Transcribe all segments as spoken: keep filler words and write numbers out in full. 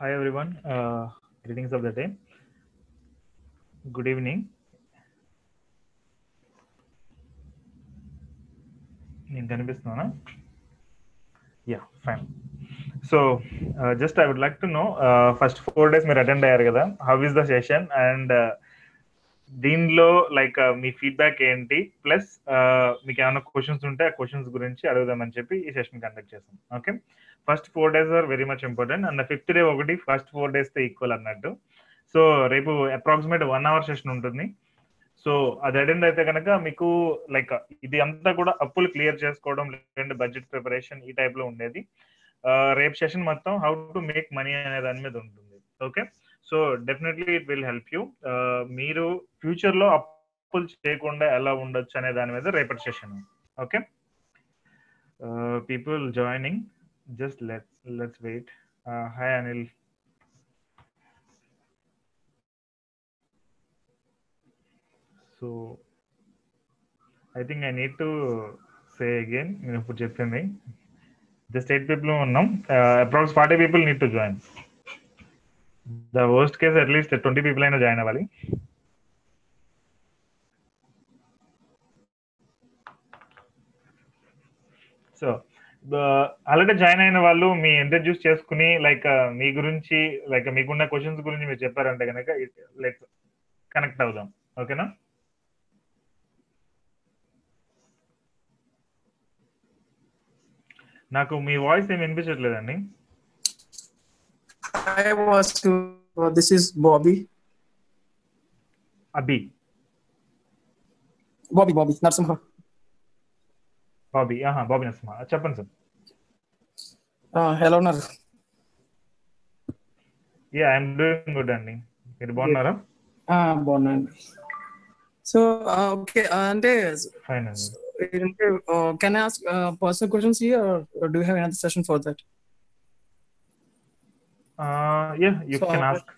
Hi everyone, uh, greetings of the day. Good evening. In Ganabisnana? Yeah, fine. So uh, just I would like to know, uh, first four days మీరు attend అయ్యారు కదా, how is the session and దీనిలో like మీ feedback ఏంటి, plus మీకు ఏమైనా questions ఉంటే ఆ క్వశ్చన్స్ గురించి అడుగుదామని చెప్పి ఈ సెషన్ కండక్ట్ చేస్తాం. Okay, first four days are very much important and fifth day ఒకటి ఫస్ట్ ఫోర్ డేస్తో ఈక్వల్ అన్నట్టు. సో రేపు అప్రాక్సిమేట్ వన్ అవర్ సెషన్ ఉంటుంది. సో అది అటెండ్ అయితే కనుక మీకు లైక్ ఇది అంతా కూడా అప్పులు క్లియర్ చేసుకోవడం, లేదంటే బడ్జెట్ ప్రిపరేషన్ ఈ టైప్లో ఉండేది. రేపు సెషన్ మొత్తం హౌ టు మేక్ మనీ అనే దాని మీద ఉంటుంది. Okay, so definitely it will help you. మీరు ఫ్యూచర్లో అప్పులు చేయకుండా ఎలా ఉండొచ్చు అనే దాని మీద రేపటి session. Okay, people joining, just let's let's wait. Uh, hi Anil. So I think I need to say again, you know, for J P M A, just eight people unnam, uh, approx forty people need to join. The worst case at least twenty people aina join avali. So already join అయిన వాళ్ళు me introduce చేసుకుని like మీ గురించి like మీకున్న questions గురించి మీరు చెప్పారంటే కనుక like connect అవుదాం. ఓకేనా? నాకు మీ వాయిస్ ఏమి వినిపించట్లేదండి. This is Bobby Abhi Bobby Bobby Narasimha Bobby ఆహా బాబీ నరసింహ చెప్పండి సార్. హలో నర్. యా ఐఎమ్ డూయింగ్ గుడ్ అండి, మీరు బాగున్నారా? బాగున్నాండి. సో ఓకే, అంటే ఫైన్ అండి. Can I ask personal questions here are do you have another session for that? Yeah you can ask.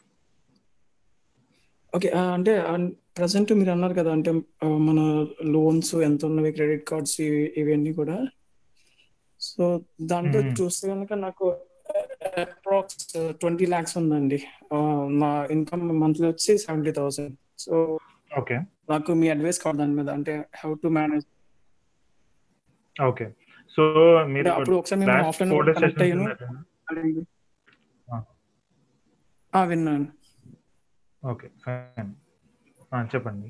Okay, అంటే ప్రజెంట్ మీరు అన్నారు కదా, అంటే మన లోన్స్ ఎంత ఉన్నవి, క్రెడిట్ కార్డ్స్ ఇవన్నీ కూడా. సో దాంట్లో చూస్తే కనుక నాకు అప్రాక్స్ ట్వంటీ లాక్స్ ఉందండి. నా ఇన్కమ్ మంత్లీ వచ్చి సెవెంటీ థౌసండ్. సో ఓకే, నాకు మీ అడ్వైస్ కావాలి దాని మీద, అంటే how to manage. Okay, so మీరు అప్పుడు ఒకసారి నేను ఆఫ్లైన్ కనెక్ట్ అయ్యాను విన్నాను. ఓకే ఫైన్, చెప్పండి.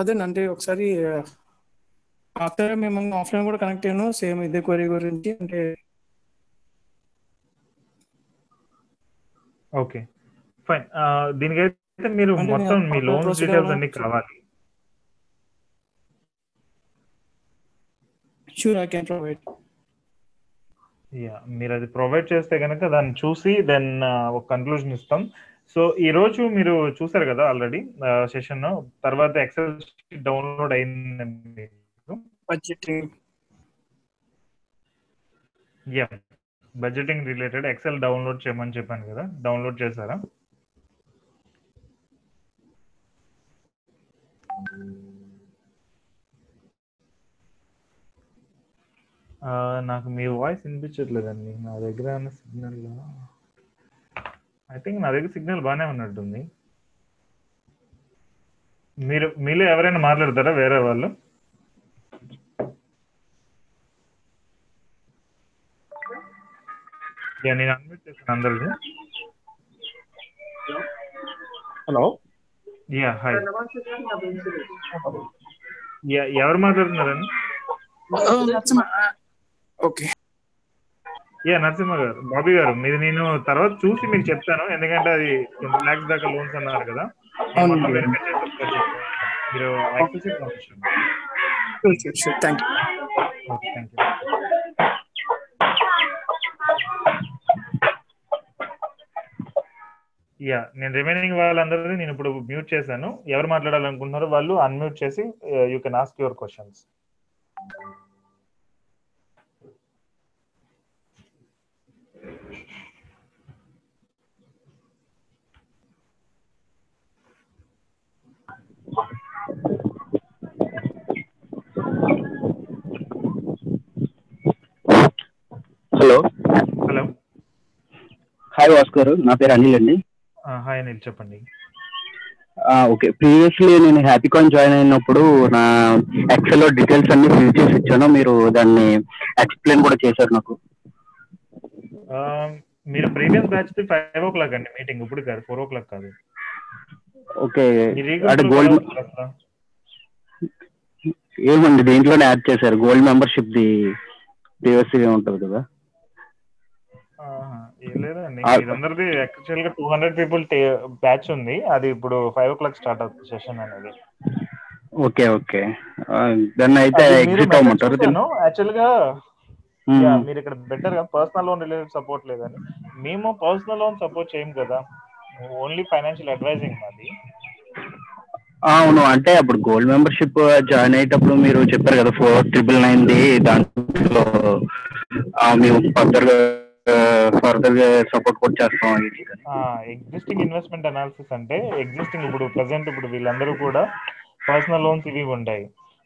అదేనంటే ఒకసారి ఆఫ్టర్ మేము ఆఫ్లైన్ కూడా కనెక్ట్ అయ్యాను సేమ్ ఇదే క్వరీ గురించి. అంటే ఓకే ఫైన్, దీనికైతే మీరు మొత్తం మీ లోన్ డీటెయిల్స్ అన్ని కావాలి. Sure I can provide. Yeah, మీరు అది ప్రొవైడ్ చేస్తే కనుక దాన్ని చూసి దెన్ ఒక కన్క్లూజన్ ఇస్తాం. సో ఈరోజు మీరు చూసారు కదా ఆల్రెడీ సెషన్, తర్వాత ఎక్సెల్ షీట్ డౌన్లోడ్ అయింది. Yeah, budgeting related Excel download చేయమని చెప్పాను కదా, డౌన్లోడ్ చేశారా? నాకు మీ వాయిస్ వినిపించట్లేదండి. నా దగ్గర సిగ్నల్ ఐ థింక్ నా దగ్గర సిగ్నల్ బాగానే ఉన్నట్టుంది. మీరు మీలో ఎవరైనా మాట్లాడతారా వేరే వాళ్ళు? నేను అడ్మిట్ చేస్తాను అందరినీ. హలో, యా హాయ్, యా ఎవరు మాట్లాడుతున్నారండి? ఓకే, యా నరసింహ గారు, బాబీ గారు. మీరు నేను తర్వాత చూసి మీకు చెప్తాను, ఎందుకంటే అది ట్వంటీ లాక్స్ దాకా లోన్స్ అన్నారు కదా, మీరు యా నేను రిమైనింగ్ వాళ్ళందరినీ నేను ఇప్పుడు మ్యూట్ చేశాను. ఎవరు మాట్లాడాలనుకుంటున్నారో వాళ్ళు అన్మ్యూట్ చేసి you can ask your questions. Hi Bhaskar, నా పేరు అనిల్ అండి. హాయ్ అనిల్, చెప్పండి. ఓకే, ప్రీవియస్లీ నేను హ్యాపీ కాయిన్ జాయిన్ అయినప్పుడు నా ఎక్సెల్ లో డీటెయిల్స్ అన్ని ఫిల్ చేసి ఇచ్చాను. మీరు దాన్ని ఎక్స్ప్లెయిన్ కూడా చేశారు నాకు. మీరు previous batch the five o'clock అండి మీటింగ్, ఇప్పుడు కాదు, ఫోర్ ఓ క్లాక్ కాదు. ఓకే, అంటే గోల్డ్ ఏమండి దీంట్లోనే యాడ్ చేశారు, గోల్డ్ మెంబర్షిప్ ది ప్రీవియస్లీ ఉంటుంది కదా. ఇదందరిది యాక్చువల్ గా టూ హండ్రెడ్ పీపుల్ బ్యాచ్ ఉంది, అది ఇప్పుడు ఫైవ్ ఓ క్లాక్ స్టార్ట్ అవుతుంది సెషన్ అనేది. ఓకే ఓకే, దాన్ని అయితే ఎగ్జిట్ అవ్వమంటారు. యాక్చువల్ గా మీరు ఇక్కడ బెటర్ గా పర్సనల్ లోన్ రిలేటెడ్ సపోర్ట్ లేదని, మేము పర్సనల్ లోన్ సపోర్ట్ చేయం కదా, ఓన్లీ ఫైనాన్షియల్ అడ్వైజింగ్ మాది. అవును, అంటే అప్పుడు గోల్డ్ మెంబర్షిప్ జాయిన్ అయ్యేటప్పుడు మీరు చెప్పారు కదా ఫోర్ ట్రిపుల్ నైన్ ది, దాంట్లో మేము ఫర్దర్గా ఫర్దర్గా సపోర్ట్ కూడా చేస్తాం. ఎగ్జిస్టింగ్ ఇన్వెస్ట్మెంట్ అనాలిసిస్ అంటే ఎగ్జిస్టింగ్ ఇప్పుడు ప్రజెంట్ ఇప్పుడు వీళ్ళందరూ కూడా పర్సనల్ లోన్స్ ఇవి ఉంటాయి,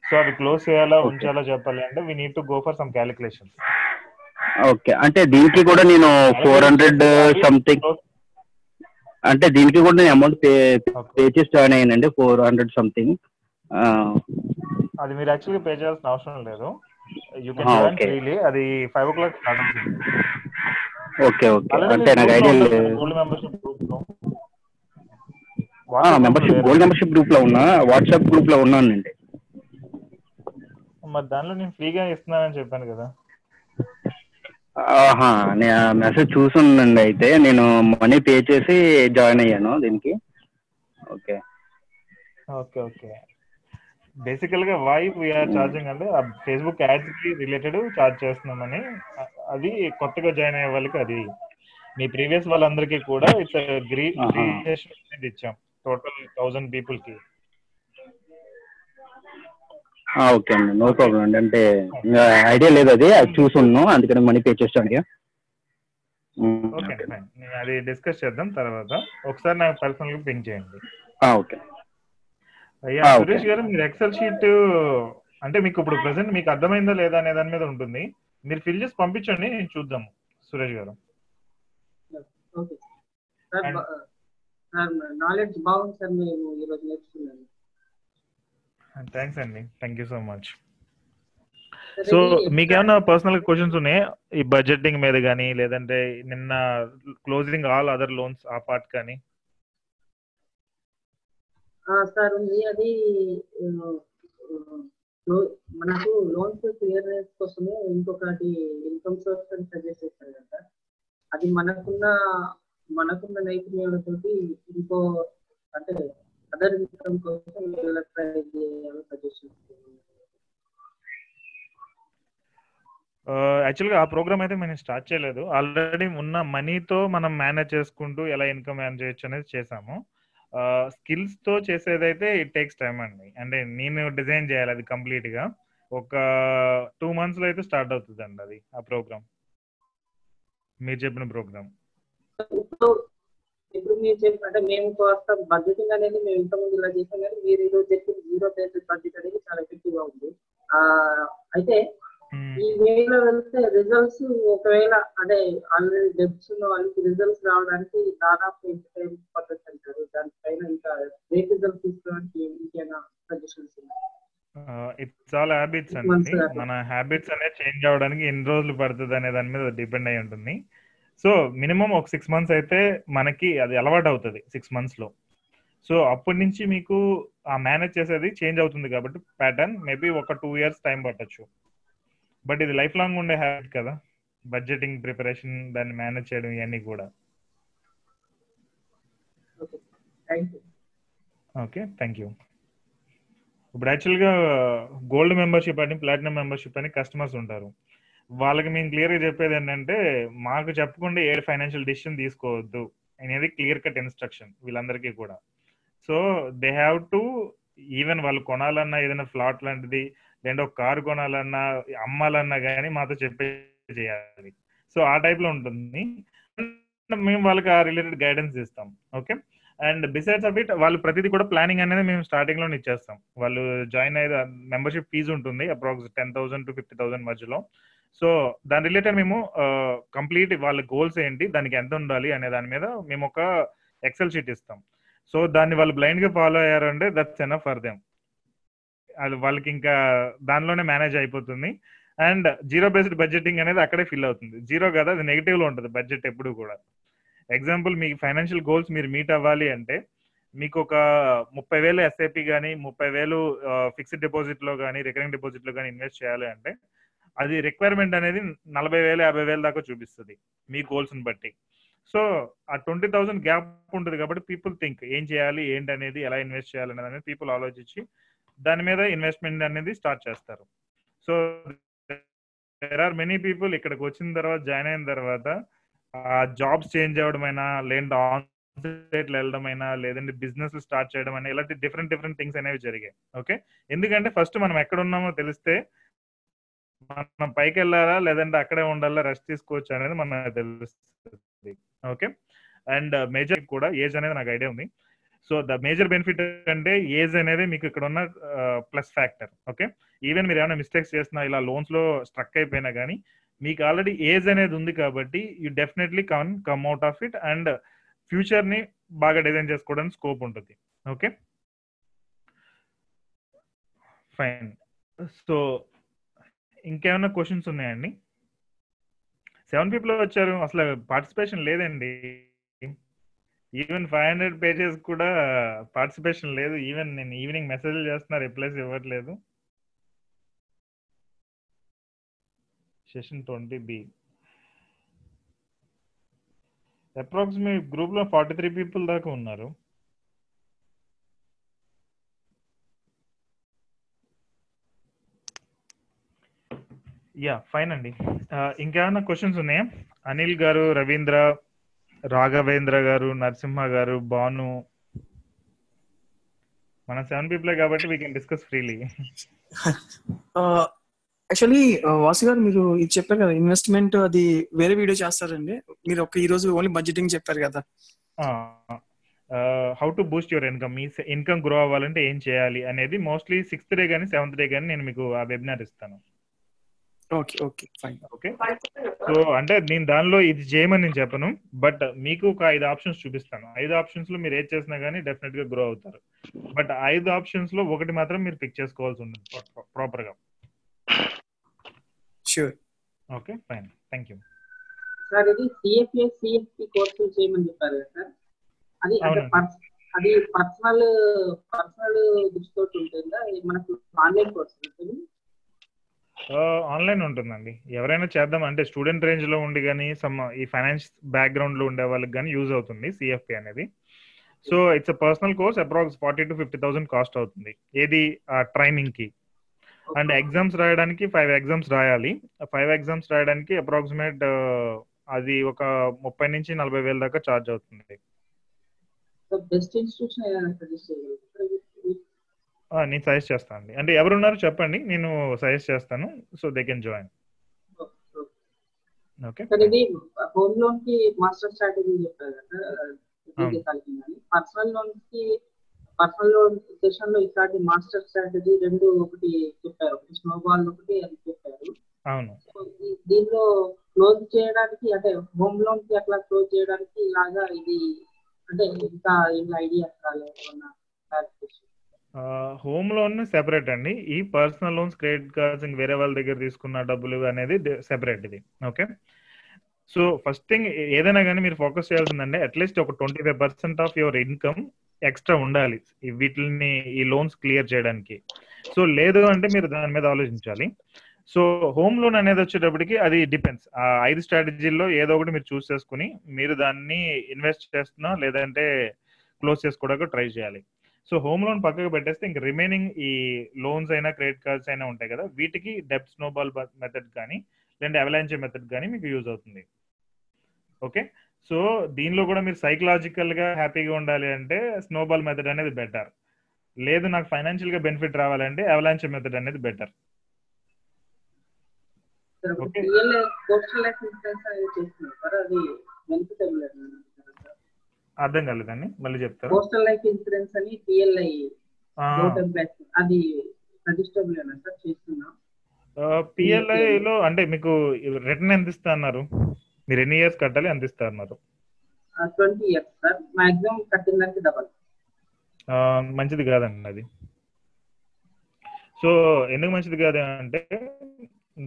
సో అది క్లోజ్ చేయాలా ఉంచాలా చెప్పాలి అంటే we need to go for some calculations. Okay, అంటే దీనికి కూడా నేను ఫోర్ హండ్రెడ్ సంథింగ్ అంటే దీనికి కూడా నేను అమౌంట్ పే పే చేసి జాయిన్ అయ్యానండి, ఫోర్ హండ్రెడ్ సంథింగ్. అది మీరు యాక్చువల్గా పే చేయాల్సిన అవసరం లేదు, యూ కెన్ జాయిన్ ఫ్రీలీ. అది ఫైవ్ ఓ క్లాక్ స్టార్ట్ అవుతుంది. ఓకే ఓకే, అంటే నాకు ఐడియా లేదు. గోల్డ్ మెంబర్షిప్ గ్రూప్ లో మెంబర్షిప్ గోల్డ్ మెంబర్షిప్ గ్రూప్ లో ఉన్నా, వాట్సాప్ గ్రూప్ లో ఉన్నానండి. మరి దానిలో నేను ఫ్రీగా ఇస్తున్నానని చెప్పాను కదా. ఆహా, నేను ఆ మెసేజ్ చూసానండి. అయితే నేను మనీ పే చేసి జాయిన్ అయ్యాను దీనికి. ఓకే ఓకే ఓకే, బేసికల్ గా వై వీఆర్ ఛార్జింగ్ అంటే ఫేస్బుక్ యాడ్స్ కి రిలేటెడ్ ఛార్జ్ చేస్తున్నామని. అది కొత్తగా జాయిన్ అయ్యే వాళ్ళకి, అది మీ ప్రీవియస్ వాళ్ళందరికీ కూడా ఇట్స్ గ్రీన్ రిజిస్ట్రేషన్ ఇచ్చాం టోటల్ థౌసండ్ పీపుల్ కి. ఓకే అండి, నో ప్రాబ్లం అండి. అంటే ఐడియా లేదు, అది చూసున్నాను అందుకని మనీ పే చేస్తాను. ఓకే ఫైన్, నేను అది డిస్కస్ చేద్దాం తర్వాత. ఒకసారి నాకు పర్సనల్గా పింగ్ చేయండి. ఓకే అయ్యా సురేష్ గారు, మీరు ఎక్సెల్ షీట్ అంటే మీకు ఇప్పుడు ప్రెసెంట్ మీకు అర్థమైందా లేదా అనే దాని మీద ఉంటుంది. మీరు ఫిల్ చేసి పంపించండి, నేను చూద్దాము సురేష్ గారు. థ్యాంక్స్ అండి, thank you so much. So మీకేమైనా పర్సనల్ క్వశ్చన్స్ ఉన్నాయా ఈ బడ్జెటింగ్ మీద కానీ, లేదంటే నిన్న క్లోజింగ్ ఆల్ అదర్ లోన్స్ ఆ పార్ట్ కానీ? సార్ ఉంది, అది మనకు లోన్స్ క్లియరెన్స్ కోసమే ఇంకొకటి ఇన్కమ్ సోర్స్ అని సజెస్ట్ చేస్తారు కదా, అది మనకున్న మనకున్న నైపుణ్యాలతో ఇంకో అంటే అదర్ ఇన్కమ్ కోసం ట్రై చేయాలని సజెషన్ ఇస్తుంది. యాక్చువల్గా ఆ ప్రోగ్రామ్ అయితే మనం స్టార్ట్ చేయలేదు, ఆల్రెడీ ఉన్న మనీతో మనం మేనేజ్ చేసుకుంటూ ఎలా ఇన్కమ్ ఎర్న్ చేయొచ్చు అనేది చేసాము. స్కిల్స్ తో చేసేదైతే ఇట్ టేక్స్ టైం అండి, అంటే నేను డిజైన్ చేయాలి అది కంప్లీట్ గా. ఒక టూ మంత్స్ లో అయితే స్టార్ట్ అవుతుంది అండి అది, ఆ ప్రోగ్రామ్ మీరు చెప్పిన ప్రోగ్రామ్. ఇప్పుడు మీరు చెప్పంటే మేము కాస్త బడ్జెటింగ్ అనేది మేము ఇంతకుముందు ఇలా చేసాం, కానీ మీరు ఈరోజు చెప్పిన జీరో బేస్డ్ బడ్జెట్ అనేది చాలా ఎఫెక్టివ్ గా ఉంది. అయితే ఈ వేలో వెళ్తే రిజల్ట్స్ ఒకవేళ అంటే ఆల్రెడీ డెబ్ట్స్ ఉన్న వాళ్ళకి రిజల్ట్స్ రావడానికి దాదాపు ఎంత టైం పద్ధతి అంటారు? దానిపైన ఇంకా రేట్ రిజల్ట్స్ తీసుకోవడానికి ఇంకేమైనా సజెషన్స్ ఉన్నాయి? ఇట్స్ ఆల్ హ్యాబిట్స్ అండి, మన హ్యాబిట్స్ అనేది చేంజ్ అవడానికి ఎన్ని రోజులు పడుతుంది అనే దాని మీద డిపెండ్ అయి ఉంటుంది. సో మినిమం ఒక సిక్స్ మంత్స్ అయితే మనకి అది అలవాటు అవుతుంది సిక్స్ మంత్స్లో. సో అప్పటి నుంచి మీకు ఆ మేనేజ్ చేసేది చేంజ్ అవుతుంది కాబట్టి ప్యాటర్న్ మేబీ ఒక టూ ఇయర్స్ టైం పట్టచ్చు. బట్ ఇది లైఫ్ లాంగ్ ఉండే హ్యాబిట్ కదా, బడ్జెటింగ్ ప్రిపరేషన్, దాన్ని మేనేజ్ చేయడం ఇవన్నీ కూడా. Okay thank you. ఇప్పుడు యాక్చువల్గా గోల్డ్ మెంబర్షిప్ అని ప్లాటినం మెంబర్షిప్ అని కస్టమర్స్ ఉంటారు, వాళ్ళకి మేము క్లియర్గా చెప్పేది ఏంటంటే మాకు చెప్పకుండా ఏ ఫైనాన్షియల్ డిసిషన్ తీసుకోవద్దు అనేది క్లియర్ కట్ ఇన్స్ట్రక్షన్ వీళ్ళందరికీ కూడా. So they have to, even వాళ్ళు కొనాలన్నా ఏదైనా ఫ్లాట్ లాంటిది, లేదంటే ఒక కారు కొనాలన్నా అమ్మాలన్నా కానీ మాతో చెప్పే చేయాలి. సో ఆ టైప్లో ఉంటుంది, మేము వాళ్ళకి ఆ రిలేటెడ్ గైడెన్స్ ఇస్తాం. Okay, and besides of it వాళ్ళు ప్రతిదీ కూడా ప్లానింగ్ అనేది మేము స్టార్టింగ్లోనే ఇచ్చేస్తాం. వాళ్ళు జాయిన్ అయ్యే మెంబర్షిప్ ఫీజు ఉంటుంది approx ten thousand to fifty thousand మధ్యలో. సో దాని రిలేటెడ్ మేము కంప్లీట్ వాళ్ళ గోల్స్ ఏంటి, దానికి ఎంత ఉండాలి అనే దాని మీద మేము ఒక ఎక్సెల్ షీట్ ఇస్తాం. సో దాన్ని వాళ్ళు బ్లైండ్గా ఫాలో అయ్యారంటే దట్స్ ఎనఫ్ ఫర్ దెమ్. అది వాళ్ళకి ఇంకా దానిలోనే మేనేజ్ అయిపోతుంది. అండ్ జీరో బేస్డ్ బడ్జెటింగ్ అనేది అక్కడే ఫిల్ అవుతుంది. జీరో కదా, అది నెగిటివ్లో ఉంటుంది బడ్జెట్ ఎప్పుడు కూడా. ఎగ్జాంపుల్, మీ ఫైనాన్షియల్ గోల్స్ మీరు మీట్ అవ్వాలి అంటే మీకు ఒక ముప్పై వేలు ఎస్ఐపి కానీ ముప్పై వేలు ఫిక్స్డ్ డిపాజిట్లో కానీ రికరింగ్ డిపాజిట్లో కానీ ఇన్వెస్ట్ చేయాలి అంటే అది రిక్వైర్మెంట్ అనేది నలభై వేలు యాభై వేలు దాకా చూపిస్తుంది మీ గోల్స్ని బట్టి. సో ఆ ట్వంటీ థౌసండ్ గ్యాప్ ఉంటుంది కాబట్టి పీపుల్ థింక్ ఏం చేయాలి ఏంటి అనేది, ఎలా ఇన్వెస్ట్ చేయాలనేది అనేది పీపుల్ ఆలోచించి దాని మీద ఇన్వెస్ట్మెంట్ అనేది స్టార్ట్ చేస్తారు. So there are many people ఇక్కడికి వచ్చిన తర్వాత, జాయిన్ అయిన తర్వాత జాబ్స్ చేంజ్ అవ్వడమైనా, లేదంటే ఆన్ సైట్లు వెళ్ళడమైనా, లేదంటే బిజినెస్ స్టార్ట్ చేయడం అయినా, ఇలాంటి డిఫరెంట్ డిఫరెంట్ థింగ్స్ అనేవి జరిగాయి. ఓకే, ఎందుకంటే ఫస్ట్ మనం ఎక్కడ ఉన్నామో తెలిస్తే మనం పైకి వెళ్ళాలా లేదంటే అక్కడే ఉండాలా, రెస్ట్ తీసుకోవచ్చు అనేది మనకు తెలుస్తుంది. ఓకే, అండ్ మేజర్ కూడా ఏజ్ అనేది నాకు ఐడియా ఉంది. సో ద మేజర్ బెనిఫిట్ అంటే ఏజ్ అనేది మీకు ఇక్కడ ఉన్న ప్లస్ ఫ్యాక్టర్. ఓకే, ఈవెన్ మీరు ఏమైనా మిస్టేక్స్ చేసినా, ఇలా లోన్స్లో స్ట్రక్ అయిపోయినా కానీ మీకు ఆల్రెడీ ఏజ్ అనేది ఉంది కాబట్టి you definitely can come out of it and ఫ్యూచర్ని బాగా డిజైన్ చేసుకోవడానికి స్కోప్ ఉంటుంది. Okay fine. సో ఇంకేమైనా క్వశ్చన్స్ ఉన్నాయండి? సెవెన్ పీపుల్ వచ్చారు, అసలు పార్టిసిపేషన్ లేదండి. ఈవెన్ ఫైవ్ హండ్రెడ్ పేజెస్ కూడా పార్టిసిపేషన్ లేదు. ఈవెన్ నేను ఈవినింగ్ మెసేజ్ చేస్తున్నా, రిప్లైస్ ఇవ్వట్లేదు. సెషన్ ట్వంటీ బి అప్రాక్సిమేట్ గ్రూప్లో ఫార్టీ త్రీ పీపుల్ దాకా ఉన్నారు. యా ఫైన్ అండి. ఇంకేమైనా క్వశ్చన్స్ ఉన్నాయా? అనిల్ గారు, రవీంద్ర, రాఘవేంద్ర గారు, నరసింహ గారు, భాను. మన సెవెన్ పీపుల్ కాబట్టి we can discuss freely. Actually Vasu గారు మీరు ఇది చెప్పారు కదా ఇన్వెస్ట్మెంట్, అది వేరే వీడియో చేస్తారండి. మీరు ఒక ఈ రోజు ఓన్లీ బడ్జెటింగ్ చెప్పారు కదా, how to boost your income, మీ ఇన్కమ్ గ్రో అవ్వాలంటే ఏం చేయాలి అనేది మోస్ట్లీ సిక్స్త్ డే కానీ సెవెంత్ డే కానీ నేను మీకు ఆ వెబినార్ ఇస్తాను. Okay okay fine. Okay, so అంటే నేను దానిలో ఇది చేయమని నేను చెప్పను, బట్ మీకు ఒక ఐదు ఆప్షన్స్ చూపిస్తాను. ఐదు ఆప్షన్స్ లో మీరు ఏది చేసినా కానీ డెఫినెట్ గా గ్రో అవుతారు. బట్ ఐదు ఆప్షన్స్ లో ఒకటి మాత్రం మీరు పిక్ చేసుకోవాల్సి ఉంటుంది ప్రాపర్ గా. Sure. Okay fine, thank you sir. ఇది సిఎఫ్ఏ సిఎఫ్పి కోర్సు చేయమని చెప్పారు సార్, అది అంటే అది పర్సనల్ పర్సనల్ డిస్కౌంట్ ఉంటుందా మనకు? ఆన్లైన్ కోర్సు ఉంటుంది, ఆన్లైన్ ఉంటుందండి. ఎవరైనా చేద్దాం అంటే స్టూడెంట్ రేంజ్ లో ఉండి కానీ సమ్ ఈ ఫైనాన్స్ బ్యాక్గ్రౌండ్ లో ఉండే వాళ్ళకి కానీ యూజ్ అవుతుంది సిఎఫ్పి అనేది. So it's a personal course, approx forty to fifty thousand cost అవుతుంది. ఏది ట్రైనింగ్ కి అండ్ ఎగ్జామ్స్ రాయడానికి ఫైవ్ ఎగ్జామ్స్ రాయాలి. ఫైవ్ ఎగ్జామ్స్ రాయడానికి అప్రాక్సిమేట్ అది ఒక ముప్పై నుంచి నలభై వేల దాకా ఛార్జ్ అవుతుంది. నేను సజెస్ట్ చేస్తాను అండి. అంటే ఎవరున్నారు చెప్పండి, నేను సజెస్ట్ చేస్తాను so they can join. Okay, home loan కి మాస్టర్ స్ట్రాటజీ చెప్పారు కదా, పర్సనల్ లోన్ కి పర్సనల్ లోన్ సెషన్ లో ఇట్లాంటి మాస్టర్ స్ట్రాటజీ రెండు ఒకటి చెప్పారు, ఒకటి స్నో బాల్ ఒకటి అది చెప్పారు. అవును, దీనిలో క్లోజ్ చేయడానికి అంటే హోమ్ లోన్ కి అట్లా క్లోజ్ చేయడానికి ఇలాగా ఇది అంటే ఇంకా ఏమైనా ఐడియా రాలేదు. హోమ్ లోన్ సెపరేట్ అండి, ఈ పర్సనల్ లోన్స్ క్రెడిట్ కార్డ్స్ ఇంకా వేరే వాళ్ళ దగ్గర తీసుకున్న డబ్బులు అనేది సెపరేట్ ఇది. ఓకే, సో ఫస్ట్ థింగ్ ఏదైనా కానీ మీరు ఫోకస్ చేయాల్సిందంటే అట్లీస్ట్ ఒక twenty five percent of your income extra ఉండాలి వీటిని ఈ లోన్స్ క్లియర్ చేయడానికి. సో లేదు అంటే మీరు దాని మీద ఆలోచించాలి. సో హోమ్ లోన్ అనేది వచ్చేటప్పటికి అది డిపెండ్స్, ఆ ఐదు స్ట్రాటజీల్లో ఏదో ఒకటి మీరు చూస్ చేసుకుని మీరు దాన్ని ఇన్వెస్ట్ చేస్తున్నా లేదంటే క్లోజ్ చేసుకోవడానికి ట్రై చేయాలి. సో హోమ్ లోన్ పక్కకు పెట్టేస్తే ఇంక రిమైనింగ్ ఈ లోన్స్ అయినా క్రెడిట్ కార్డ్స్ అయినా ఉంటాయి కదా, వీటికి డెబ్ స్నోబాల్ మెథడ్ కానీ లేదంటే అవలాంచే మెథడ్ కానీ మీకు యూజ్ అవుతుంది. ఓకే, సో దీనిలో కూడా మీరు సైకలాజికల్గా హ్యాపీగా ఉండాలి అంటే స్నోబాల్ మెథడ్ అనేది బెటర్. లేదు నాకు ఫైనాన్షియల్గా బెనిఫిట్ రావాలంటే అవలాంచే మెథడ్ అనేది బెటర్. ఓకే, అర్థం కాలేదండి, మళ్ళీ చెప్తారు. కోస్టల్ లైఫ్ ఇన్సూరెన్స్ అని పిఎల్ఐ, అది రిజిస్టర్డ్ చేస్తున్నా. పిఎల్ఐలో అంటే మీకు రిటర్న్ ఎంత ఇస్తా అన్నారు? మీరు ఎన్ని ఇయర్స్ కట్టాలి ఎంత ఇస్తా అన్నారు? ట్వంటీ ఇయర్స్ సార్, మాక్సిమం కట్టిందంటే డబల్. మంచిది కాదండి అది. సో ఎందుకు మంచిది కాదు అంటే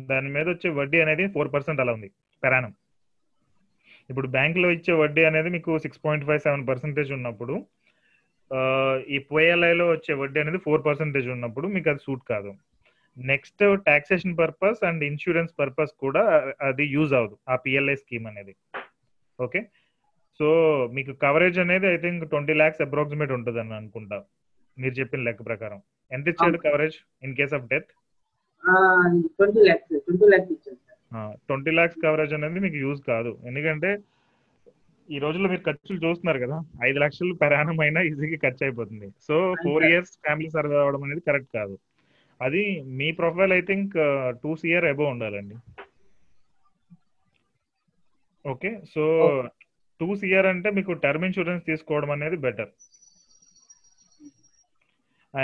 దాని మీద వచ్చే వడ్డీ అనేది ఫోర్ పర్సెంట్ అలా ఉంది పెరానం. ఇప్పుడు బ్యాంకులో ఇచ్చే వడ్డీ అనేది మీకు six point five seven percentage ఉన్నప్పుడు, ఈ పిఎల్ఐలో వచ్చే వడ్డీ అనేది ఫోర్ పర్సెంటేజ్ ఉన్నప్పుడు మీకు అది సూట్ కాదు. Next taxation purpose and insurance purpose కూడా అది యూజ్ అవ్వదు ఆ పిఎల్ఐ స్కీమ్ అనేది. ఓకే, సో మీకు కవరేజ్ అనేది I think twenty lakhs approximate ఉంటుంది అని అనుకుంటా మీరు చెప్పిన లెక్క ప్రకారం. ఎంత ఇచ్చాడు coverage in case of death? Twenty lakhs coverage అనేది మీకు యూజ్ కాదు, ఎందుకంటే ఈ రోజుల్లో మీరు ఖర్చులు చూస్తున్నారు కదా, ఐదు లక్షలు ప్రయాణం అయినా ఈజీగా ఖర్చు అయిపోతుంది. So four years family survey అవ్వడం అనేది కరెక్ట్ కాదు. అది మీ profile I think two CR above ఉండాలండి. ఓకే, సో టూ సిఆర్ అంటే మీకు టర్మ్ ఇన్సూరెన్స్ తీసుకోవడం అనేది బెటర్.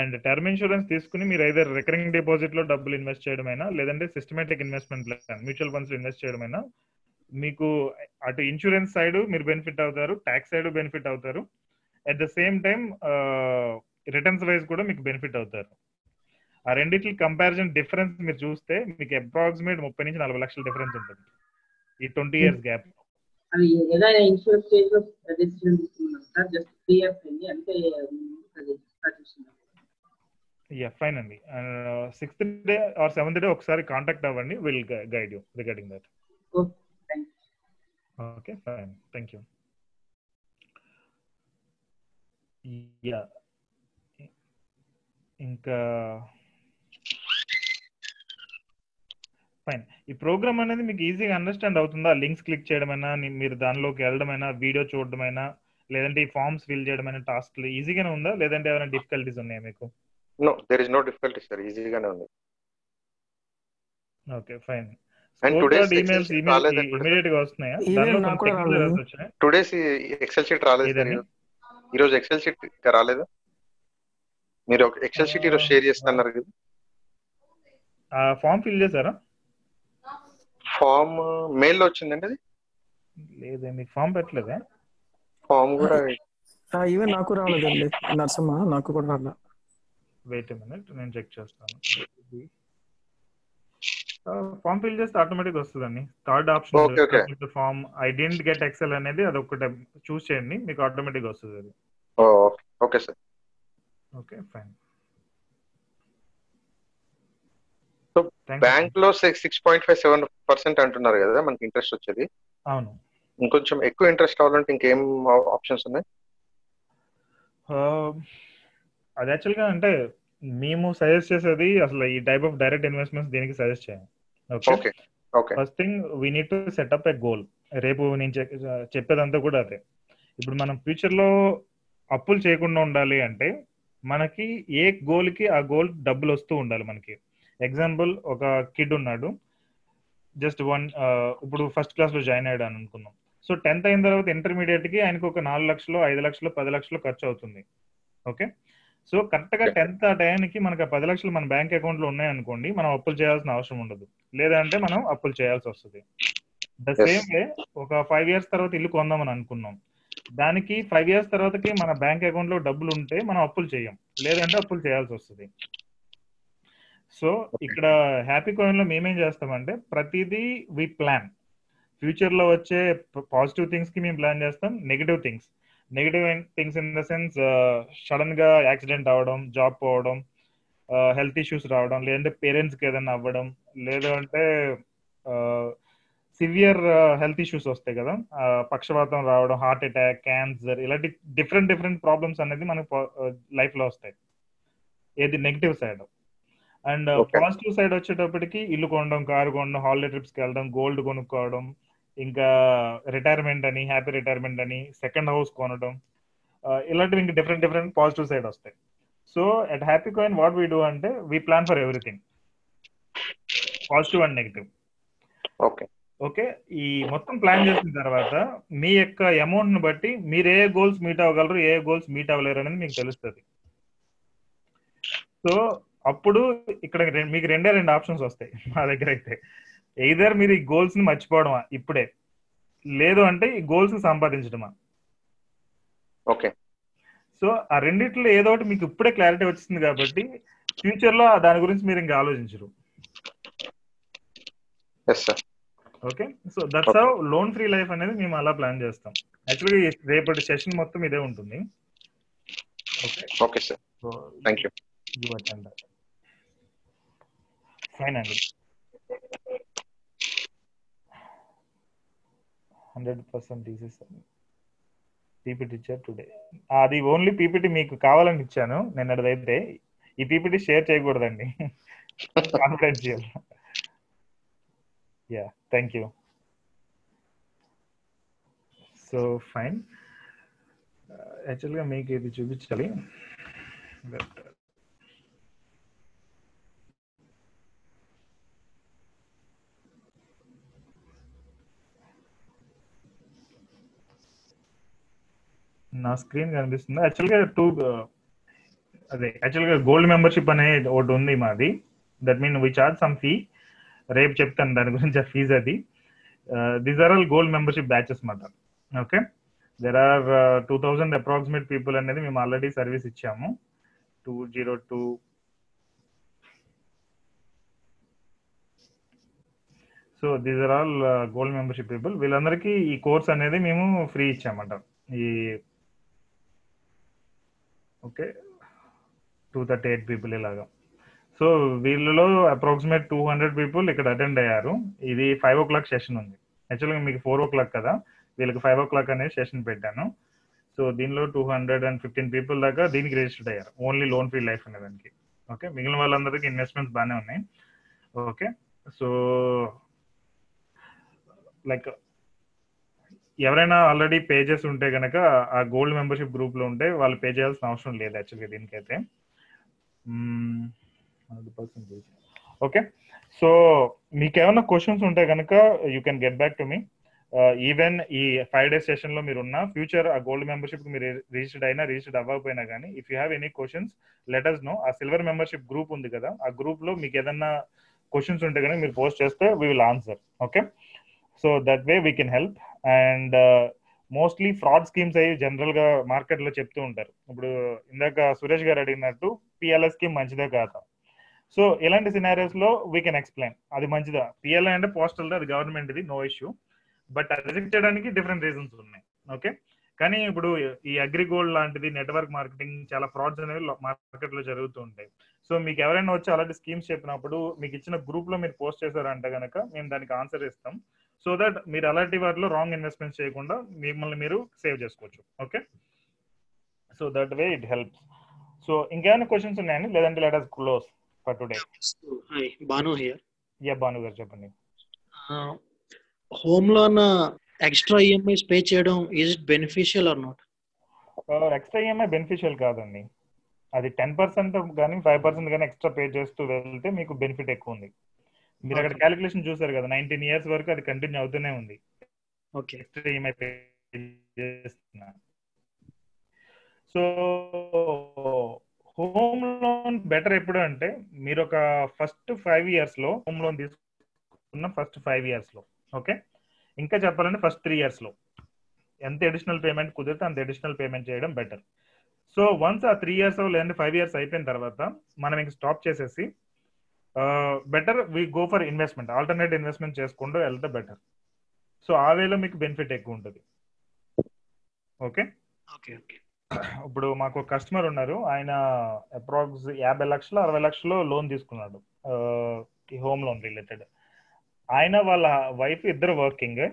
అండ్ టర్మ్ ఇన్సూరెన్స్ తీసుకుని మీరు ఏదో రికరింగ్ డిపాజిట్లో డబ్బులు ఇన్వెస్ట్ చేయడమైనా, లేదంటే సిస్టమేటిక్ ఇన్వెస్ట్మెంట్ ప్లాన్ మ్యూచువల్ ఫండ్స్లో ఇన్వెస్ట్ చేయడమైనా మీకు అటు ఇన్సూరెన్స్ సైడ్ మీరు బెనిఫిట్ అవుతారు, ట్యాక్స్ సైడ్ బెనిఫిట్ అవుతారు, at the same time returns wise కూడా మీకు బెనిఫిట్ అవుతారు. ఆ రెండింటి కంపారిజన్ డిఫరెన్స్ మీరు చూస్తే మీకు అప్రాక్సిమేట్ ముప్పై నుంచి నలభై లక్షల డిఫరెన్స్ ఉంటుంది ఈ ట్వంటీ ఇయర్స్ గ్యాప్. ఫైన్ అండి, sixth day or seventh day ఒకసారి కాంటాక్ట్ అవ్వండి, will guide you regarding that. Okay fine, thank you. ఇంకా ఫైన్, ఈ ప్రోగ్రామ్ అనేది మీకు ఈజీగా అండర్స్టాండ్ అవుతుందా? లింక్స్ క్లిక్ చేయడమైనా, మీరు దానిలోకి వెళ్ళడమైనా, వీడియో చూడడమైనా, లేదంటే ఈ ఫామ్స్ ఫిల్ చేయడమైనా టాస్క్లు ఈజీగానే ఉందా, లేదంటే ఏమైనా డిఫికల్టీస్ ఉన్నాయా మీకు? No, there is no difficulty sir, ఈజీగానే ఉంది. Okay fine. Scorecard emails immediate గా వస్తున్నాయా? దానిలో నాకు కూడా వచ్చాయి. టుడేస్ ఎక్సెల్ షీట్ రాలేదు సార్, ఈ రోజు ఎక్సెల్ షీట్ రాలేదు. మీరు ఒక ఎక్సెల్ షీట్ ఈరోజు షేర్ చేస్తున్నారు కదా, ఆ ఫామ్ ఫిల్ చేశారా? ఫామ్ మెయిల్ లో వచ్చిందండి, అది లేదే మీకు ఫామ్ పెట్టలేదా? ఫామ్ కూడా ఈవెన్ నాకు రాలేదండి నర్సమ్మ, నాకు కూడా రాలేదు. వెయిట్ ఎ మినిట్, నేను చెక్ చేస్తాను. ఫామ్ ఫిల్ చేస్తే ఆటోమేటిక్ వస్తుందండి, third option form I didn't get Excel అనేది అది ఒకటి చూస్ చేయండి, మీకు ఆటోమేటిక్ వస్తుంది అది. Okay sir, okay fine. So bank లో six point five seven percent అంటున్నారు కదా మనకి ఇంట్రెస్ట్ వచ్చేది. అవును, ఇంకొంచెం ఎక్కువ ఇంట్రెస్ట్ కావాలంటే ఇంకేం ఆప్షన్స్ ఉన్నాయి? అది యాక్చువల్గా అంటే మేము సజెస్ట్ చేసేది అసలు ఈ టైప్ ఆఫ్ డైరెక్ట్ ఇన్వెస్ట్మెంట్స్ దీనికి సజెస్ట్ చేయం. Okay, first thing we need to set up a goal. రేపు నేను చెప్పేదంతా కూడా అదే. ఇప్పుడు మనం ఫ్యూచర్ లో అప్పులు చేయకుండా ఉండాలి అంటే మనకి ఏ గోల్కి ఆ గోల్ డబ్బులు వస్తూ ఉండాలి. మనకి ఎగ్జాంపుల్, ఒక కిడ్ ఉన్నాడు, జస్ట్ వన్ ఇప్పుడు ఫస్ట్ క్లాస్లో జాయిన్ అయ్యాడు అని అనుకుందాం. సో టెన్త్ అయిన తర్వాత ఇంటర్మీడియట్కి ఆయనకు ఒక నాలుగు లక్షలు ఐదు లక్షలు పది లక్షలు ఖర్చు అవుతుంది. ఓకే, సో కరెక్ట్గా టెన్త్ ఆ టైంకి మనకు ఆ పది లక్షలు మన బ్యాంక్ అకౌంట్లో ఉన్నాయనుకోండి, మనం అప్పులు చేయాల్సిన అవసరం ఉండదు, లేదంటే మనం అప్పులు చేయాల్సి వస్తుంది. ద సేమ్ వే ఒక ఫైవ్ ఇయర్స్ తర్వాత ఇల్లు కొందామని అనుకున్నాం, దానికి ఫైవ్ ఇయర్స్ తర్వాతకి మన బ్యాంక్ అకౌంట్లో డబ్బులు ఉంటే మనం అప్పులు చేయం, లేదంటే అప్పులు చేయాల్సి వస్తుంది. సో ఇక్కడ హ్యాపీ కాయిన్ లో మేమేం చేస్తామంటే ప్రతిదీ వి ప్లాన్. ఫ్యూచర్ లో వచ్చే పాజిటివ్ థింగ్స్ కి మేము ప్లాన్ చేస్తాం, negative things negative things in the sense sudden గా యాక్సిడెంట్ అవ్వడం, జాబ్ పోవడం, హెల్త్ ఇష్యూస్ రావడం, లేదంటే పేరెంట్స్కి ఏదైనా అవ్వడం, లేదంటే సివియర్ హెల్త్ ఇష్యూస్ వస్తాయి కదా, పక్షవాతం రావడం, హార్ట్ అటాక్, క్యాన్సర్, ఇలాంటి డిఫరెంట్ డిఫరెంట్ ప్రాబ్లమ్స్ అనేది మనకు లైఫ్ లో వస్తాయి, ఏది negative side. And positive side వచ్చేటప్పటికి ఇల్లు కొనడం, కారు కొనడం, హాలిడే ట్రిప్స్కి వెళ్ళడం, గోల్డ్ కొనుక్కోవడం, ఇంకా రిటైర్మెంట్ అని హ్యాపీ రిటైర్మెంట్ అని సెకండ్ హౌస్ కొనడం, ఇలాంటివి ఇంకా డిఫరెంట్ డిఫరెంట్ పాజిటివ్ సైడ్ వస్తాయి. So at Happy Coin what we do అంటే we plan for everything, positive and negative. Okay okay ఈ మొత్తం ప్లాన్ చేసిన తర్వాత మీ యొక్క అమౌంట్ని బట్టి మీరు ఏ గోల్స్ మీట్ అవ్వగలరు, ఏ గోల్స్ మీట్ అవ్వలేరు అనేది మీకు తెలుస్తుంది. సో అప్పుడు ఇక్కడ మీకు రెండే రెండు ఆప్షన్స్ వస్తాయి మా దగ్గర అయితే. ఎయిదర్ మీరు ఈ గోల్స్ ని మర్చిపోవడమా ఇప్పుడే, లేదు అంటే ఈ గోల్స్ ని సంపాదించడమా. ఓకే, సో ఆ రెండిట్లో ఏదో ఒకటి మీకు ఇప్పుడే క్లారిటీ వచ్చింది కాబట్టి ఫ్యూచర్ లో దాని గురించి మీరు ఇంకా ఆలోచించరు. Okay, so that's how loan free life అనేది మేము అలా ప్లాన్ చేస్తాం. యాక్చువల్గా రేపటి సెషన్ మొత్తం ఇదే ఉంటుంది. Okay sir, thank you. ఫైన్ అండి, హండ్రెడ్ పర్సెంట్ థీసిస్ పీపీటీ ఇచ్చారు టుడే. అది ఓన్లీ పీపీటీ మీకు కావాలని ఇచ్చాను నేను. అదైతే ఈ పీపీటీ షేర్ చేయకూడదండి, confidential. Yeah, thank you. So fine, యాక్చువల్గా మీకు ఇది చూపించాలి. నా స్క్రీన్ కనిపిస్తుంది. యాక్చువల్గా టూ అదే యాక్చువల్గా గోల్డ్ మెంబర్షిప్ అనేది ఒకటి ఉంది మాది. That mean we charge some fee, రేపు చెప్తాను దాని గురించి ఆ ఫీజ్. అది these are all gold membership batches మాట. Okay, there are two thousand approximate people అనేది మేము ఆల్రెడీ సర్వీస్ ఇచ్చాము. Two zero two so these are all gold membership people. వీళ్ళందరికీ ఈ కోర్స్ అనేది మేము ఫ్రీ ఇచ్చామట. ఈ okay two thirty eight people ఇలాగా. సో వీళ్ళలో అప్రాక్సిమేట్ టూ హండ్రెడ్ పీపుల్ ఇక్కడ అటెండ్ అయ్యారు. ఇది ఫైవ్ ఓ క్లాక్ సెషన్ ఉంది. యాక్చువల్గా మీకు ఫోర్ ఓ క్లాక్ కదా, వీళ్ళకి ఫైవ్ ఓ క్లాక్ అనేది సెషన్ పెట్టాను. సో దీనిలో two hundred and fifteen people దాకా దీనికి రిజిస్టర్డ్ అయ్యారు, ఓన్లీ లోన్ ఫ్రీ లైఫ్ అనే దానికి. ఓకే, మిగిలిన వాళ్ళందరికీ ఇన్వెస్ట్మెంట్స్ బాగానే ఉన్నాయి. ఓకే, సో లైక్ ఎవరైనా ఆల్రెడీ పేజెస్ ఉంటే కనుక ఆ గోల్డ్ మెంబర్షిప్ గ్రూప్లో ఉంటే వాళ్ళు పే చేయాల్సిన అవసరం లేదు యాక్చువల్గా దీనికైతే. ఓకే, సో మీకు ఏమైనా క్వశ్చన్స్ ఉంటే కనుక you can get back to me. Even ఈ ఫైవ్ డేస్ సెషన్లో మీరు ఉన్న ఫ్యూచర్ ఆ గోల్డ్ మెంబర్షిప్కి మీరు రిజిస్టర్డ్ అయినా రిజిస్టర్డ్ అవ్వకపోయినా కానీ if you have any questions let us know. ఆ సిల్వర్ మెంబర్షిప్ గ్రూప్ ఉంది కదా, ఆ గ్రూప్లో మీకు ఏదైనా క్వశ్చన్స్ ఉంటే కనుక మీరు పోస్ట్ చేస్తే we will answer. Okay, so that way we can help. And mostly fraud schemes అవి జనరల్గా మార్కెట్లో చెప్తూ ఉంటారు. ఇప్పుడు ఇందాక సురేష్ గారు అడిగినట్టు పిఎల్ఐ స్కీమ్ మంచిదే కాదా, సో ఇలాంటి సినారియోస్లో వీ కెన్ ఎక్స్ప్లెయిన్ అది మంచిదా. పిఎల్ఐ అంటే పోస్టల్ది, అది గవర్నమెంట్ది, నో ఇష్యూ. బట్ అది రిజెక్ట్ చేయడానికి డిఫరెంట్ రీజన్స్ ఉన్నాయి. ఓకే, కానీ ఇప్పుడు ఈ అగ్రిగోల్డ్ లాంటిది నెట్వర్క్ మార్కెటింగ్ చాలా ఫ్రాడ్స్ అనేవి మార్కెట్లో జరుగుతూ ఉంటాయి. సో మీకు ఎవరైనా వచ్చి అలాంటి స్కీమ్స్ చెప్పినప్పుడు మీకు ఇచ్చిన గ్రూప్లో మీరు పోస్ట్ చేశారంటే కనుక మేము దానికి ఆన్సర్ ఇస్తాం. సో దట్ మీరు అలాంటి వాటిలో రాంగ్ ఇన్వెస్ట్మెంట్స్ చేయకుండా మిమ్మల్ని మీరు సేవ్ చేసుకోవచ్చు. Okay, so that way it helps. So ఇంకేమైనా క్వశ్చన్స్ ఉన్నాయండి, లేదంటే let us close for today. Hi, Bhanu here. Yeah, Bhanu గారు చెప్పండి. Home loan extra EMIs pay చేయడం is it beneficial or not? Extra EMI beneficial కాదండి. అది టెన్ పర్సెంట్ కానీ five percent కానీ ఎక్స్ట్రా పే చేస్తూ వెళ్తే మీకు బెనిఫిట్ ఎక్కువ ఉంది. మీరు అక్కడ క్యాలిక్యులేషన్ చూసారు కదా, నైన్టీన్ ఇయర్స్ వరకు అది కంటిన్యూ అవుతూనే ఉంది. Okay, so home loan better ఎప్పుడు అంటే మీరు ఒక ఫస్ట్ ఫైవ్ ఇయర్స్ లో హోమ్ లోన్ తీసుకున్న ఫస్ట్ ఫైవ్ ఇయర్స్ లో. ఓకే, ఇంకా చెప్పాలంటే ఫస్ట్ త్రీ ఇయర్స్ లో ఎంత అడిషనల్ పేమెంట్ కుదిరితే అంత అడిషనల్ పేమెంట్ చేయడం బెటర్. సో వన్స్ ఆ త్రీ ఇయర్స్ లేదంటే ఫైవ్ ఇయర్స్ అయిపోయిన తర్వాత మనం ఇంకా స్టాప్ చేసేసి better we go for investment, alternate investment చేసుకుంటూ వెళ్తే బెటర్. సో ఆ వేలో మీకు బెనిఫిట్ ఎక్కువ ఉంటుంది. ఓకే, ఇప్పుడు మాకు ఒక కస్టమర్ ఉన్నారు, ఆయన అప్రాక్స్ యాభై లక్షలు అరవై లక్షలు లోన్ తీసుకున్నాడు హోమ్ లోన్ రిలేటెడ్. ఆయన వాళ్ళ వైఫ్ ఇద్దరు వర్కింగ్,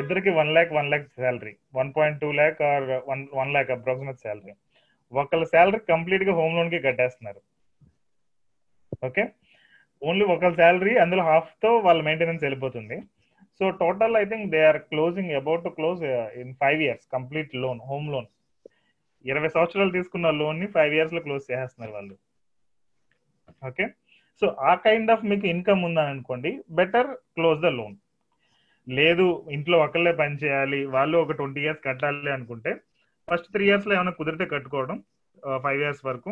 ఇద్దరికి one lakh one lakh salary, one point two lakh or one one lakh approximate salary. ఒకళ్ళ శాలరీ కంప్లీట్గా హోమ్ లోన్కి కట్టేస్తున్నారు. ఓకే, ఓన్లీ ఒక శాలరీ, అందులో హాఫ్ తో వాళ్ళ మెయింటెనెన్స్ వెళ్ళిపోతుంది. So total I think they are closing about to close in five years complete loan, home loan. ఇరవై సంవత్సరాలు తీసుకున్న లోన్ ని ఫైవ్ ఇయర్స్ లో క్లోజ్ చేసేస్తున్నారు వాళ్ళు. ఓకే, సో ఆ కైండ్ ఆఫ్ మీకు ఇన్కమ్ ఉందని అనుకోండి, బెటర్ క్లోజ్ ద లోన్. లేదు ఇంట్లో ఒకళ్ళే పని చేయాలి, వాళ్ళు ఒక ట్వంటీ ఇయర్స్ కట్టాలి అనుకుంటే ఫస్ట్ త్రీ ఇయర్స్ లో ఏమైనా కుదిరితే కట్టుకోవడం ఫైవ్ ఇయర్స్ వరకు,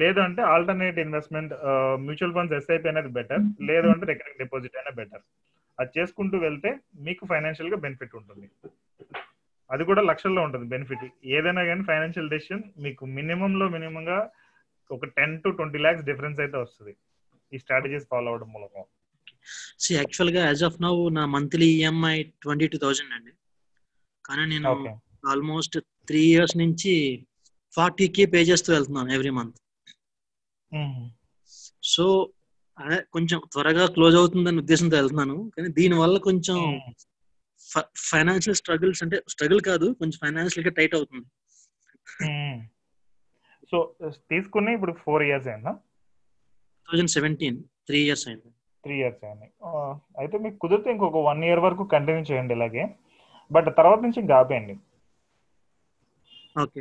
లేదు అంటే alternate investment mutual funds SIP అనేది బెటర్, లేదు అంటే రికరింగ్ డిపాజిట్ అయినా బెటర్. అది చేసుకుంటూ వెళ్తే మీకు ఫైనాన్షియల్ గా బెనిఫిట్ ఉంటుంది. అది కూడా లక్షల్లో ఉంటుంది బెనిఫిట్. ఏదైనా కానీ ఫైనాన్షియల్ డెసిషన్ మీకు మినిమంలో మినిమంగా ఒక ten to twenty lakhs difference అయితే వస్తుంది ఈ స్ట్రాటజీస్ ఫాలో అవడం మూలకం. సో యాక్చువల్ గా యాజ్ ఆఫ్ నౌ నా monthly EMI twenty two thousand అండి, కానీ నేను ఆల్మోస్ట్ త్రీ ఇయర్స్ నుంచి ఫార్టీ కే పే చేస్తూ వెళ్తున్నాను ఎవ్రీ మంత్. సో అదే కొంచెం త్వరగా క్లోజ్ అవుతుందని ఉద్దేశంతో వెళ్తున్నాను, కానీ దీని వల్ల కొంచెం ఫైనాన్షియల్ స్ట్రగుల్స్ అంటే స్ట్రగుల్ కాదు కొంచెం ఫైనాన్షియల్ గా టైట్ అవుతుంది. సో తీసుకుని ఇప్పుడు ఫోర్ ఇయర్స్ అయిందా? ట్వంటీ సెవెంటీన్ త్రీ ఇయర్స్ అయింది. త్రీ ఇయర్స్ అయింది అయితే మీకు కుదిరితే ఇంకొక వన్ ఇయర్ వరకు కంటిన్యూ చేయండి ఇలాగే, బట్ తర్వాత నుంచి ఇంకా ఆపేయండి. ఓకే,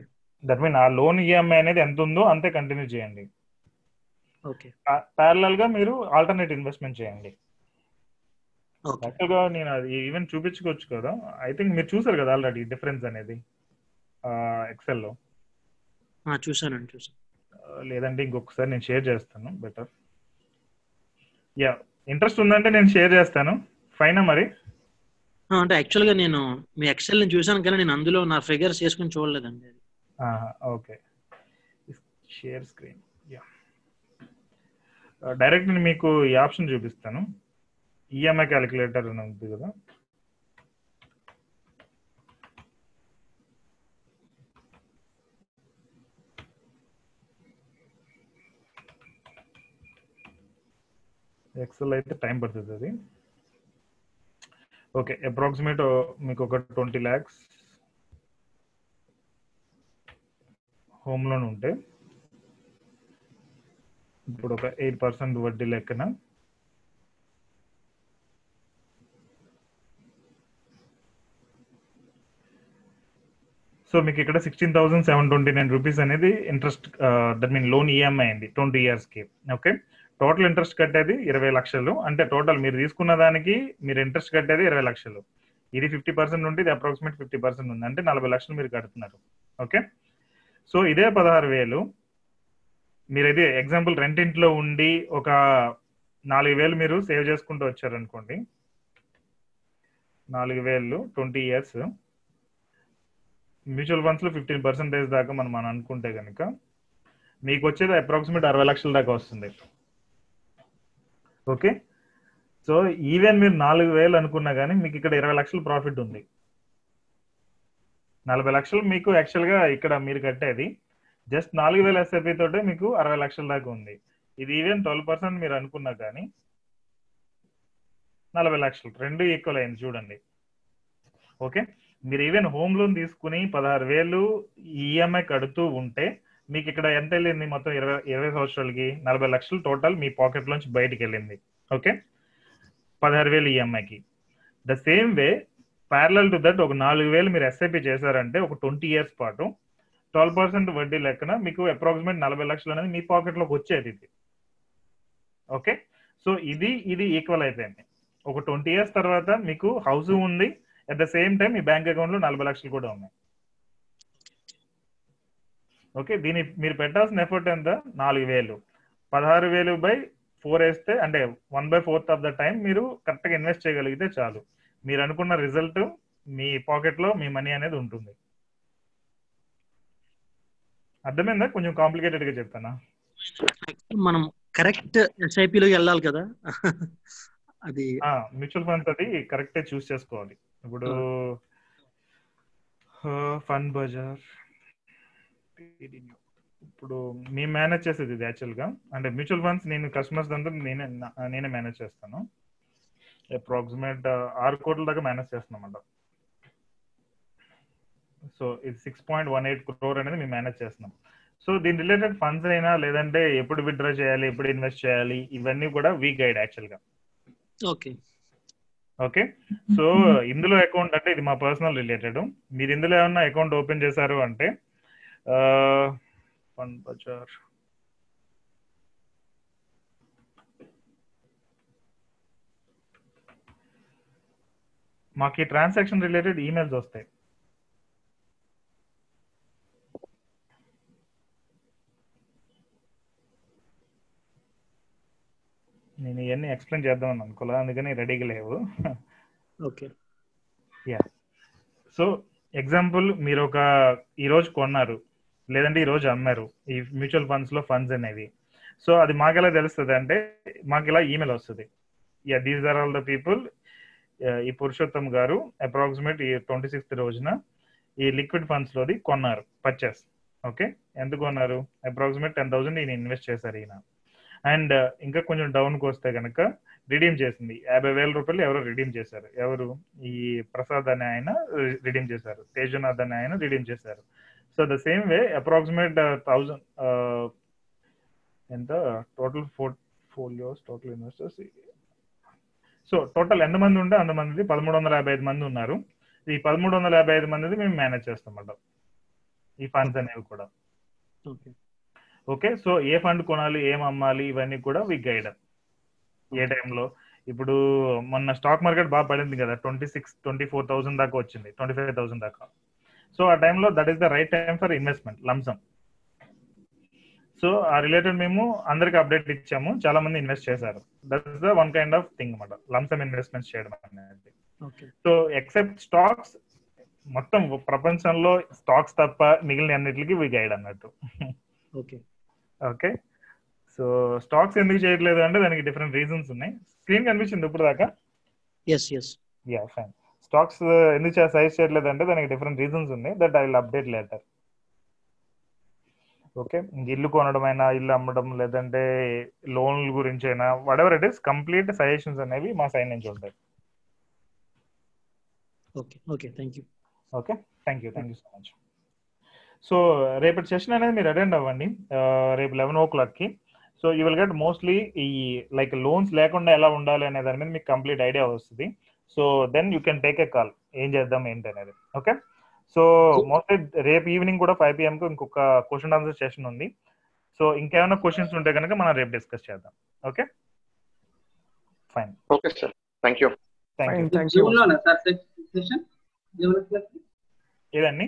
దట్ మీన్ ఆ లోన్ ఈఎంఐ అనేది ఎంత ఉందో అంతే కంటిన్యూ చేయండి. ఓకే, ప్యారలల్ గా మీరు ఆల్టర్నేట్ ఇన్వెస్ట్మెంట్ చేయండి. యాక్చువల్గా నేను అది ఈవెన్ చూపించుకోవచ్చు కదా, ఐ థింక్ మీరు చూసారు కదా ఆల్రెడీ డిఫరెన్స్ అనేది ఎక్సెల్లో. చూసానండి, చూసాను. లేదంటే ఇంకొకసారి నేను షేర్ చేస్తాను బెటర్. యా, ఇంట్రెస్ట్ ఉందంటే నేను షేర్ చేస్తాను. ఫైనా మరి? అంటే యాక్చువల్గా నేను మీ ఎక్సెల్ ని చూసాను, కానీ నేను అందులో నా ఫిగర్స్ చేసుకుని చూడలేదండి. Okay, share screen. Yeah, direct నేను మీకు ఈ ఆప్షన్ చూపిస్తాను, ఈఎంఐ క్యాలిక్యులేటర్ అని ఉంది కదా. ఎక్సెల్ అయితే టైం పడుతుంది అది. ఓకే, అప్రాక్సిమేట్ మీకు ఒక ట్వంటీ ల్యాక్స్ హోమ్ లోన్ ఉంటే ఇప్పుడు ఒక ఎయిట్ పర్సెంట్ వడ్డీ లెక్కన సో మీకు ఇక్కడ sixteen thousand seven twenty nine rupees అనేది interest, that mean loan EMI అయింది ట్వంటీ ఇయర్స్కి. ఓకే, టోటల్ ఇంట్రెస్ట్ కట్టేది ఇరవై లక్షలు, అంటే టోటల్ మీరు తీసుకున్న దానికి మీరు ఇంట్రెస్ట్ కట్టేది ఇరవై లక్షలు. ఇది ఫిఫ్టీ పర్సెంట్ ఉంటే ఇది అప్రాక్సిమేట్ ఫిఫ్టీ పర్సెంట్ ఉంది, అంటే నలభై లక్షలు మీరు కడుతున్నారు. ఓకే, సో ఇదే పదహారు వేలు మీరు ఇది ఎగ్జాంపుల్ రెంట్ ఇంట్లో ఉండి ఒక నాలుగు వేలు మీరు సేవ్ చేసుకుంటూ వచ్చారనుకోండి. నాలుగు వేలు ట్వంటీ ఇయర్స్ మ్యూచువల్ ఫండ్స్లో ఫిఫ్టీన్ పర్సెంటేజ్ దాకా మనం మనం అనుకుంటే కనుక మీకు వచ్చేది అప్రాక్సిమేట్ అరవై లక్షల దాకా వస్తుంది. ఓకే, సో ఈవెన్ మీరు నాలుగు వేలు అనుకున్నా కానీ మీకు ఇక్కడ ఇరవై లక్షలు ప్రాఫిట్ ఉంది. నలభై లక్షలు మీకు యాక్చువల్గా ఇక్కడ మీరు కట్టేది జస్ట్ నాలుగు వేల ఎస్ఐపి తోటే మీకు అరవై లక్షల దాకా ఉంది. ఇది ఈవెన్ ట్వెల్వ్ పర్సెంట్ మీరు అనుకున్నా కానీ నలభై లక్షలు రెండు ఈక్వల్ అయింది చూడండి. ఓకే, మీరు ఈవెన్ హోమ్ లోన్ తీసుకుని పదహారు వేలు ఈఎంఐ కడుతూ ఉంటే మీకు ఇక్కడ ఎంత వెళ్ళింది మొత్తం ఇరవై ఇరవై సంవత్సరాలకి నలభై లక్షలు టోటల్ మీ పాకెట్ లోంచి బయటకు వెళ్ళింది. ఓకే, పదహారు వేలు ఈఎంఐకి. The same way parallel to that ఒక నాలుగు వేలు మీరు ఎస్ఐపి చేశారంటే ఒక ట్వంటీ ఇయర్స్ పాటు ట్వెల్వ్ పర్సెంట్ వడ్డీ లెక్కన మీకు అప్రాక్సిమేట్ నలభై లక్షలు అనేది మీ పాకెట్లోకి వచ్చేది ఇది. ఓకే, సో ఇది ఇది ఈక్వల్ అయిపోయింది. ఒక ట్వంటీ ఇయర్స్ తర్వాత మీకు హౌస్ ఉంది, అట్ ద సేమ్ టైం మీ బ్యాంక్ అకౌంట్లో నలభై లక్షలు కూడా ఉన్నాయి. ఓకే, దీని మీరు పెట్టాల్సిన ఎఫర్ట్ ఎంత? నాలుగు వేలు పదహారు వేలు బై ఫోర్ వేస్తే అంటే one by fourth of the time మీరు కరెక్ట్గా ఇన్వెస్ట్ చేయగలిగితే చాలు, మీరు అనుకున్న రిజల్ట్ మీ పాకెట్లో మీ మనీ అనేది ఉంటుంది. అర్థమైందా? కొంచెం కాంప్లికేటెడ్ గా చెప్తానా? మనం కరెక్ట్ ఎస్ఐపి లోకి వెళ్ళాలి కదా, అది మ్యూచువల్ ఫండ్స్ అది కరెక్టే చూస్ చేసుకోవాలి. ఇప్పుడు ఫండ్ బజార్ ఇప్పుడు మేము మేనేజ్ చేసేది ఇది యాక్చువల్ గా, అంటే మ్యూచువల్ ఫండ్స్ నేను కస్టమర్స్ అంతా నేనే నేనే మేనేజ్ చేస్తాను. అప్రాక్సిమేట్ ఆరు కోట్ల దాకా మేనేజ్ చేస్తున్నాం అన్నమాట. సో ఇది six point one eight crore అనేది మేము మేనేజ్ చేస్తున్నాం. సో దీని రిలేటెడ్ ఫండ్స్ అయినా లేదంటే ఎప్పుడు విత్డ్రా చేయాలి, ఎప్పుడు ఇన్వెస్ట్ చేయాలి, ఇవన్నీ కూడా వీ గైడ్ యాక్చువల్ గా. ఓకే, ఓకే, సో ఇందులో అకౌంట్ అంటే ఇది మా పర్సనల్ రిలేటెడ్. మీరు ఇందులో ఏమన్నా అకౌంట్ ఓపెన్ చేశారు అంటే ఫండ్ బజార్ మాకు ట్రాన్సాక్షన్ రిలేటెడ్ ఈమెయిల్స్ వస్తాయి. నేను ఇవన్నీ ఎక్స్ప్లెయిన్ చేద్దామని అనుకోలే, అందుకని రెడీగా లేవు. ఓకే యా, సో ఎగ్జాంపుల్ మీరు ఒక ఈరోజు కొన్నారు, లేదంటే ఈరోజు అమ్మారు ఈ మ్యూచువల్ ఫండ్స్లో ఫండ్స్ అనేవి. సో అది మాకు ఎలా తెలుస్తుంది అంటే, మాకు ఇలా ఈమెయిల్ వస్తుంది, yeah these are all the people, ఈ పురుషోత్తం గారు అప్రాక్సిమేట్ ఈ ట్వంటీ సిక్స్త్ రోజున ఈ లిక్విడ్ ఫండ్స్లోది కొన్నారు, పర్చేస్. ఓకే, ఎంత కొన్నారు? అప్రాక్సిమేట్ టెన్ థౌసండ్ ఈయన ఇన్వెస్ట్ చేశారు ఈయన. అండ్ ఇంకా కొంచెం డౌన్కి వస్తే కనుక రిడీమ్ చేసింది యాభై వేల రూపాయలు ఎవరు రిడీమ్ చేశారు, ఎవరు? ఈ ప్రసాద్ అనే ఆయన రిడీమ్ చేశారు, తేజనాథ్ అనే ఆయన రిడీమ్ చేశారు. So the same way approximate thousand ఎంత total four folios total investors, so total ఎంతమంది ఉంటే అంతమంది పదమూడు వందల యాభై ఐదు మంది ఉన్నారు. ఈ పదమూడు వందల యాభై ఐదు మంది మేము మేనేజ్ చేస్తాం అన్నమాట ఈ ఫండ్స్ అనేవి కూడా. ఓకే, సో ఏ ఫండ్ కొనాలి, ఏం అమ్మాలి, ఇవన్నీ కూడా వి గైడ్ ఏ టైంలో. ఇప్పుడు మొన్న స్టాక్ మార్కెట్ బాగా పడింది కదా, twenty six twenty four thousand దాకా వచ్చింది, ట్వంటీ ఫైవ్ థౌసండ్ దాకా. సో ఆ టైంలో that is the right time for investment lump sum. So ఆ రిలేటెడ్ మేము అందరికి అప్డేట్ ఇచ్చాము, చాలా మంది ఇన్వెస్ట్ చేశారు. That is the one kind of thing అన్నమాట లంసమ్ ఇన్వెస్ట్మెంట్స్ చేయడం అనేది. సో ఎక్సెప్ట్ స్టాక్స్, మొత్తం ప్రపంచంలో స్టాక్స్ తప్ప మిగిలిన అన్నిటికి వి గైడ్ అన్నట్టు. ఓకే ఓకే, సో స్టాక్స్ ఎందుకు చేయట్లేదు అంటే దానికి డిఫరెంట్ రీజన్స్ ఉన్నాయి. స్క్రీన్ కనిపించింది ఇప్పుడు దాకా? yes yes yeah fine. Stocks ఎందుకు సజెస్ట్ చేయట్లేదు అంటే దానికి డిఫరెంట్ రీజన్స్ ఉన్నాయి, that I will update later. Okay, ఇల్లు కొనడం అయినా, ఇల్లు అమ్మడం, లేదంటే లోన్ల గురించి అయినా, whatever it is, complete suggestions అనేవి మా సైడ్ నుంచి ఉంటాయి. Okay okay thank you. Okay thank you thank you so much. So రేపటి సెషన్ అనేది మీరు అటెండ్ అవ్వండి, రేపు లెవెన్ ఓ క్లాక్కి. So you will get mostly ఈ లైక్ లోన్స్ లేకుండా ఎలా ఉండాలి అనే దాని మీద మీకు కంప్లీట్ ఐడియా వస్తుంది. So then you can take a call, ఏం చేద్దాం ఏంటి అనేది. ఓకే, సో మోస్ట్లీ రేపు ఈవినింగ్ కూడా ఫైవ్ పిఎంకి ఇంకొక క్వశ్చన్ ఆన్సర్ సెషన్ ఉంది. సో ఇంకేమైనా క్వశ్చన్స్ ఉంటే కనుక మనం రేపు డిస్కస్ చేద్దాం. Okay fine. Okay sir, thank you thank you. ఏదండి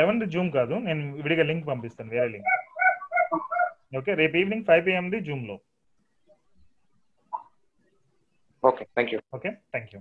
లెవెన్ జూమ్ కాదు, నేను విడిగా లింక్ పంపిస్తాను, వేరే లింక్. ఓకే, రేపు evening five PM the Zoom లో. Okay thank you. Okay thank you.